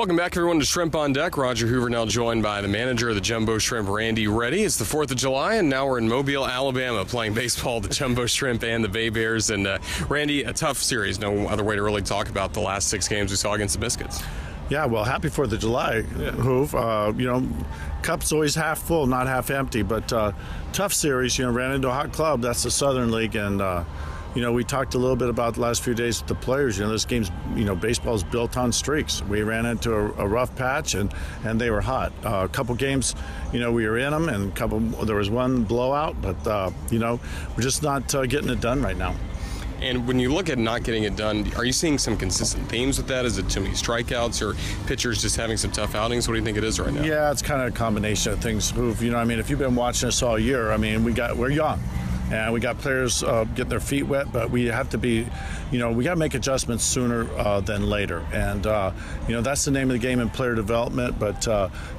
Welcome back, everyone, to Shrimp on Deck. Roger Hoover now joined by the manager of the Jumbo Shrimp, Randy Ready. It's the 4th of July, and now we're in Mobile, Alabama, playing baseball, the Jumbo Shrimp and the Bay Bears. And, Randy, a tough series. No other way to really talk about the last 6 games we saw against the Biscuits. Yeah, well, happy 4th of July, Hoove. You know, cup's always half full, not half empty. But tough series, you know, ran into a hot club. That's the Southern League. And, you know, we talked a little bit about the last few days with the players. You know, this game's, you know, baseball's built on streaks. We ran into a rough patch, and they were hot. A couple games, you know, we were in them, and there was one blowout. But, you know, we're just not getting it done right now. And when you look at not getting it done, are you seeing some consistent themes with that? Is it too many strikeouts or pitchers just having some tough outings? What do you think it is right now? Yeah, it's kind of a combination of things. You know, I mean, if you've been watching us all year, I mean, we're young. And we got players getting their feet wet, but we have to be, you know, we got to make adjustments sooner than later. And, you know, that's the name of the game in player development. But,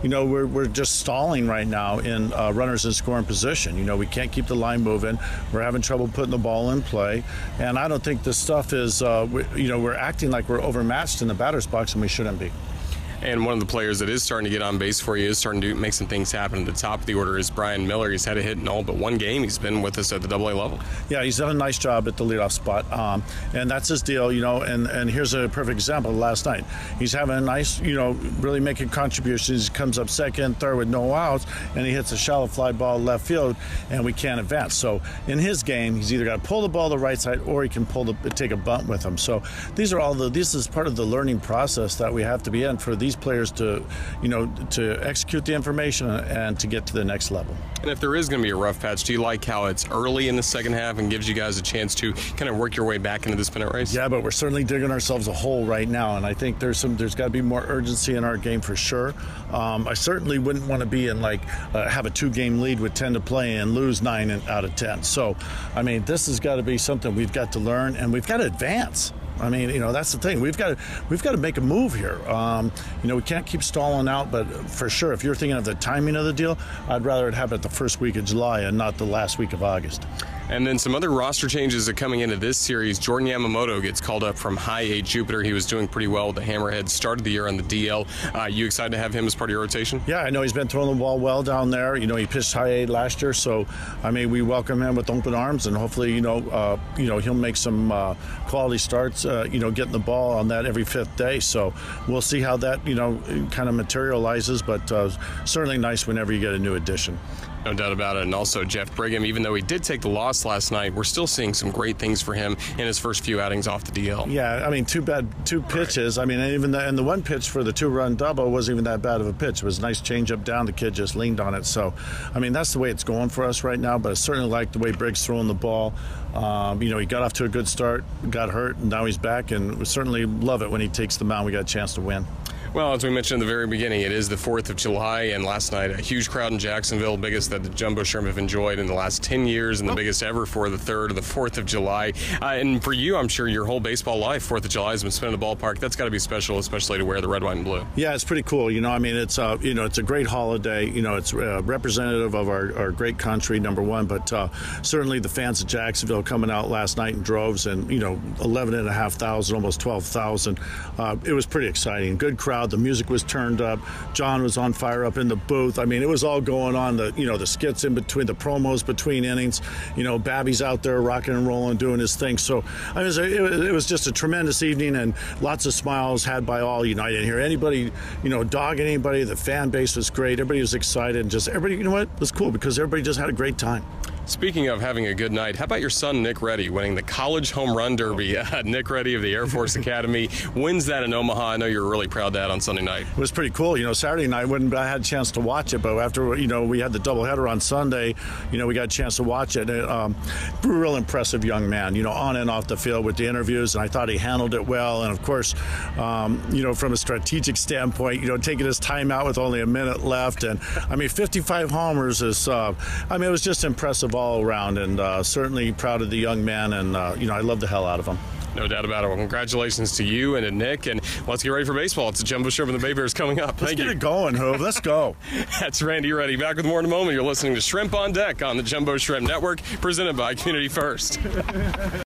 you know, we're just stalling right now in runners in scoring position. You know, we can't keep the line moving. We're having trouble putting the ball in play. And I don't think this stuff is, you know, we're acting like we're overmatched in the batter's box, and we shouldn't be. And one of the players that is starting to get on base for you, is starting to make some things happen at the top of the order, is Brian Miller. He's had a hit in all but one game. He's been with us at the AA level. Yeah, he's done a nice job at the leadoff spot, and that's his deal, you know, and here's a perfect example last night. He's having a nice, you know, really making contributions. He comes up second, third with no outs, and he hits a shallow fly ball left field, and we can't advance. So in his game, he's either got to pull the ball to the right side, or he can take a bunt with him. So these are all this is part of the learning process that we have to be in for these players to, you know, to execute the information and to get to the next level. And if there is going to be a rough patch, do you like how it's early in the second half and gives you guys a chance to kind of work your way back into this pennant race? Yeah, but we're certainly digging ourselves a hole right now, and I think there's got to be more urgency in our game for sure. I certainly wouldn't want to be in, like, have a 2-game lead with 10 to play and lose 9 out of 10. So, I mean, this has got to be something we've got to learn, and we've got to advance. I mean, you know, that's the thing. We've got to make a move here. You know, we can't keep stalling out, but for sure, if you're thinking of the timing of the deal, I'd rather it happen at the first week of July and not the last week of August. And then some other roster changes are coming into this series. Jordan Yamamoto gets called up from High-A Jupiter. He was doing pretty well with the Hammerhead, started the year on the DL. You excited to have him as part of your rotation? Yeah, I know he's been throwing the ball well down there. You know, he pitched High-A last year, so, I mean, we welcome him with open arms, and hopefully, you know, he'll make some quality starts, you know, getting the ball on that every 5th day. So we'll see how that, you know, kind of materializes, but certainly nice whenever you get a new addition. No doubt about it. And also Jeff Brigham, even though he did take the loss last night, we're still seeing some great things for him in his first few outings off the DL. Yeah, I mean, two pitches. Right. I mean, and the one pitch for the 2-run double wasn't even that bad of a pitch. It was a nice changeup down. The kid just leaned on it. So, I mean, that's the way it's going for us right now. But I certainly like the way Briggs throwing the ball. You know, he got off to a good start, got hurt, and now he's back. And we certainly love it when he takes the mound. We got a chance to win. Well, as we mentioned at the very beginning, it is the 4th of July, and last night a huge crowd in Jacksonville, biggest that the Jumbo Shrimp have enjoyed in the last 10 years, and the biggest ever for the 3rd or the 4th of July. And for you, I'm sure your whole baseball life, 4th of July has been spent in the ballpark. That's got to be special, especially to wear the red, white, and blue. Yeah, it's pretty cool. You know, I mean, it's you know, it's a great holiday. You know, it's representative of our great country, number one, but certainly the fans of Jacksonville coming out last night in droves, and, you know, 11,500, almost 12,000. It was pretty exciting. Good crowd. The music was turned up. John was on fire up in the booth. I mean, it was all going on. The skits in between, the promos between innings. You know, Babby's out there rocking and rolling, doing his thing. So, I mean, it was just a tremendous evening, and lots of smiles had by all. You know, I didn't hear anybody, you know, dogging anybody. The fan base was great. Everybody was excited, and just everybody. You know what? It was cool because everybody just had a great time. Speaking of having a good night, how about your son, Nick Reddy, winning the College Home Run Derby? Nick Reddy of the Air Force Academy wins that in Omaha. I know you're really proud of that on Sunday night. It was pretty cool. You know, Saturday night, I had a chance to watch it, but after, you know, we had the doubleheader on Sunday, you know, we got a chance to watch it. Real impressive young man, you know, on and off the field with the interviews, and I thought he handled it well. And, of course, you know, from a strategic standpoint, you know, taking his time out with only a minute left. And, I mean, 55 homers is, I mean, it was just impressive all around, and certainly proud of the young man, and you know, I love the hell out of him. No doubt about it. Well, congratulations to you and to Nick, and let's get ready for baseball. It's the Jumbo Shrimp and the Bay Bears coming up. Thank you. Let's get it going, Hope. Let's go. That's Randy Ready. Back with more in a moment. You're listening to Shrimp on Deck on the Jumbo Shrimp Network, presented by Community First.